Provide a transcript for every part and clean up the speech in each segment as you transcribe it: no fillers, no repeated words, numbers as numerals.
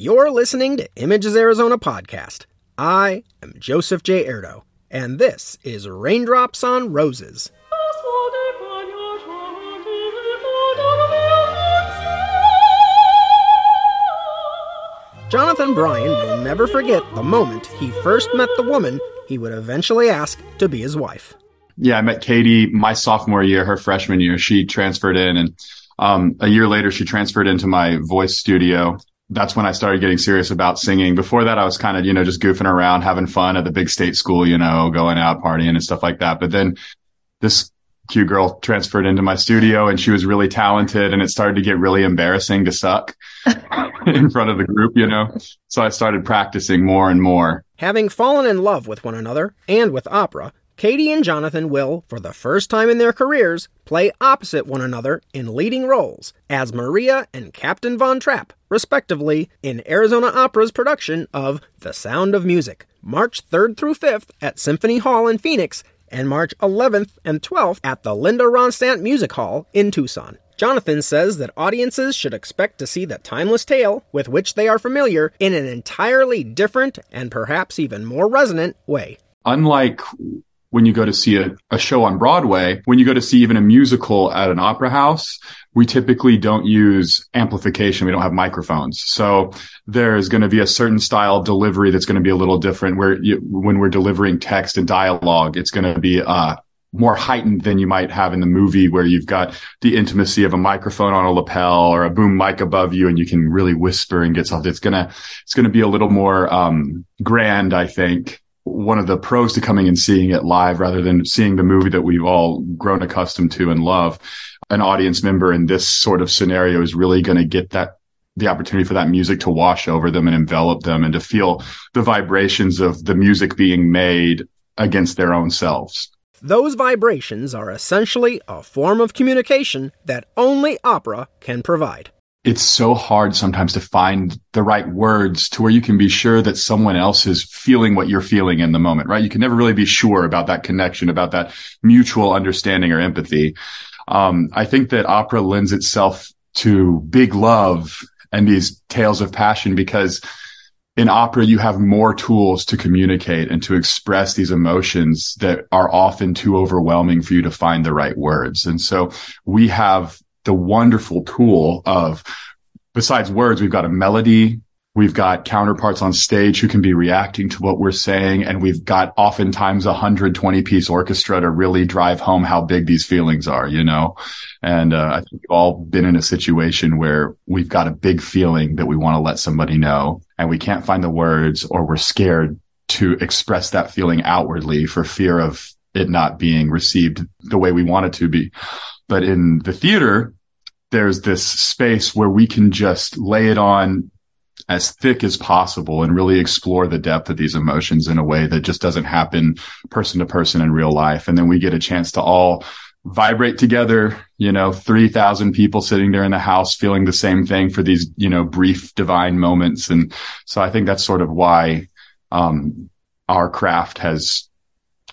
You're listening to Images Arizona podcast. I am Joseph J. Erdo, and this is Raindrops on Roses. Jonathan Bryan will never forget the moment he first met the woman he would eventually ask to be his wife. Yeah, I met Katie my sophomore year, her freshman year. She transferred in, and a year later, she transferred into my voice studio. That's when I started getting serious about singing. Before that, I was kind of, just goofing around, having fun at the big state school, going out partying and stuff like that. But then this cute girl transferred into my studio and she was really talented, and it started to get really embarrassing to suck in front of the group, So I started practicing more and more. Having fallen in love with one another and with opera, Katie and Jonathan will, for the first time in their careers, play opposite one another in leading roles as Maria and Captain Von Trapp, respectively, in Arizona Opera's production of The Sound of Music, March 3rd through 5th at Symphony Hall in Phoenix, and March 11th and 12th at the Linda Ronstadt Music Hall in Tucson. Jonathan says that audiences should expect to see the timeless tale with which they are familiar in an entirely different and perhaps even more resonant way. Unlike when you go to see a show on Broadway, when you go to see even a musical at an opera house, we typically don't use amplification. We don't have microphones. So there's going to be a certain style of delivery that's going to be a little different. When we're delivering text and dialogue, it's going to be more heightened than you might have in the movie, where you've got the intimacy of a microphone on a lapel or a boom mic above you, and you can really whisper and get something. It's gonna be a little more grand, I think. One of the pros to coming and seeing it live rather than seeing the movie that we've all grown accustomed to and love, an audience member in this sort of scenario is really going to get the opportunity for that music to wash over them and envelop them and to feel the vibrations of the music being made against their own selves. Those vibrations are essentially a form of communication that only opera can provide. It's so hard sometimes to find the right words to where you can be sure that someone else is feeling what you're feeling in the moment, right? You can never really be sure about that connection, about that mutual understanding or empathy. I think that opera lends itself to big love and these tales of passion, because in opera, you have more tools to communicate and to express these emotions that are often too overwhelming for you to find the right words. And so we have the wonderful tool of, besides words, we've got a melody, we've got counterparts on stage who can be reacting to what we're saying, and we've got oftentimes a 120-piece orchestra to really drive home how big these feelings are, And I think we've all been in a situation where we've got a big feeling that we want to let somebody know, and we can't find the words, or we're scared to express that feeling outwardly for fear of it not being received the way we want it to be. But in the theater, there's this space where we can just lay it on as thick as possible and really explore the depth of these emotions in a way that just doesn't happen person to person in real life. And then we get a chance to all vibrate together, 3,000 people sitting there in the house feeling the same thing for these, brief divine moments. And so I think that's sort of why our craft has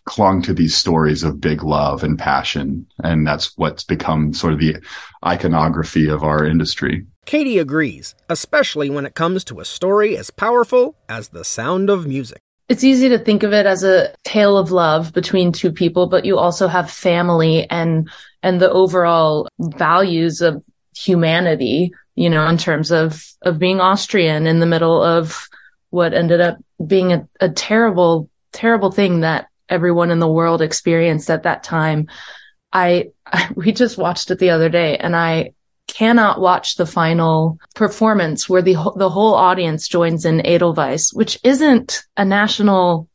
clung to these stories of big love and passion. And that's what's become sort of the iconography of our industry. Katie agrees, especially when it comes to a story as powerful as The Sound of Music. It's easy to think of it as a tale of love between two people, but you also have family and the overall values of humanity, in terms of being Austrian in the middle of what ended up being a terrible, terrible thing that everyone in the world experienced at that time. We just watched it the other day, and I cannot watch the final performance where the whole audience joins in Edelweiss, which isn't a national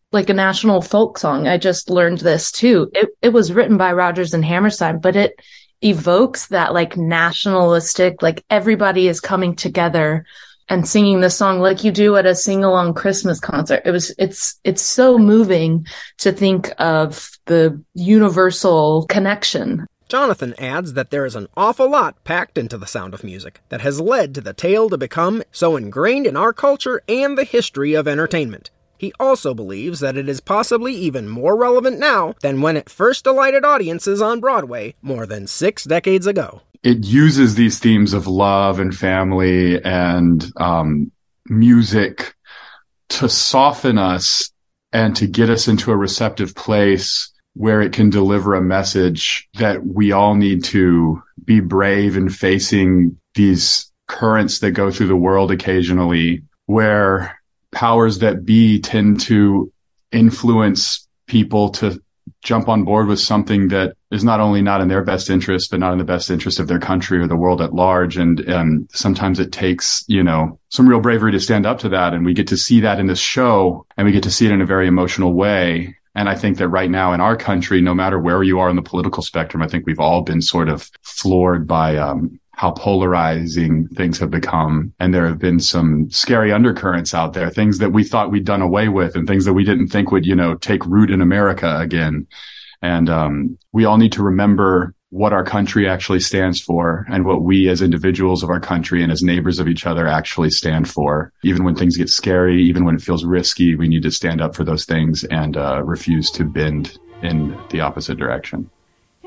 folk song. I just learned this too. It was written by Rogers and Hammerstein, but it evokes that nationalistic, everybody is coming together and singing this song like you do at a sing-along Christmas concert. It's so moving to think of the universal connection. Jonathan adds that there is an awful lot packed into The Sound of Music that has led to the tale to become so ingrained in our culture and the history of entertainment. He also believes that it is possibly even more relevant now than when it first delighted audiences on Broadway more than 6 decades ago. It uses these themes of love and family and music to soften us and to get us into a receptive place where it can deliver a message that we all need to be brave in facing these currents that go through the world occasionally, where powers that be tend to influence people to jump on board with something that is not only not in their best interest, but not in the best interest of their country or the world at large. And sometimes it takes, you know, some real bravery to stand up to that. And we get to see that in this show, and we get to see it in a very emotional way. And I think that right now in our country, no matter where you are on the political spectrum, I think we've all been sort of floored by how polarizing things have become. And there have been some scary undercurrents out there, things that we thought we'd done away with and things that we didn't think would, you know, take root in America again. And we all need to remember what our country actually stands for and what we as individuals of our country and as neighbors of each other actually stand for. Even when things get scary, even when it feels risky, we need to stand up for those things and refuse to bend in the opposite direction.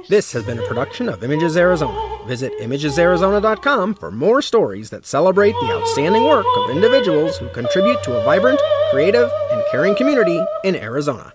This has been a production of Images Arizona. Visit imagesarizona.com for more stories that celebrate the outstanding work of individuals who contribute to a vibrant, creative, and caring community in Arizona.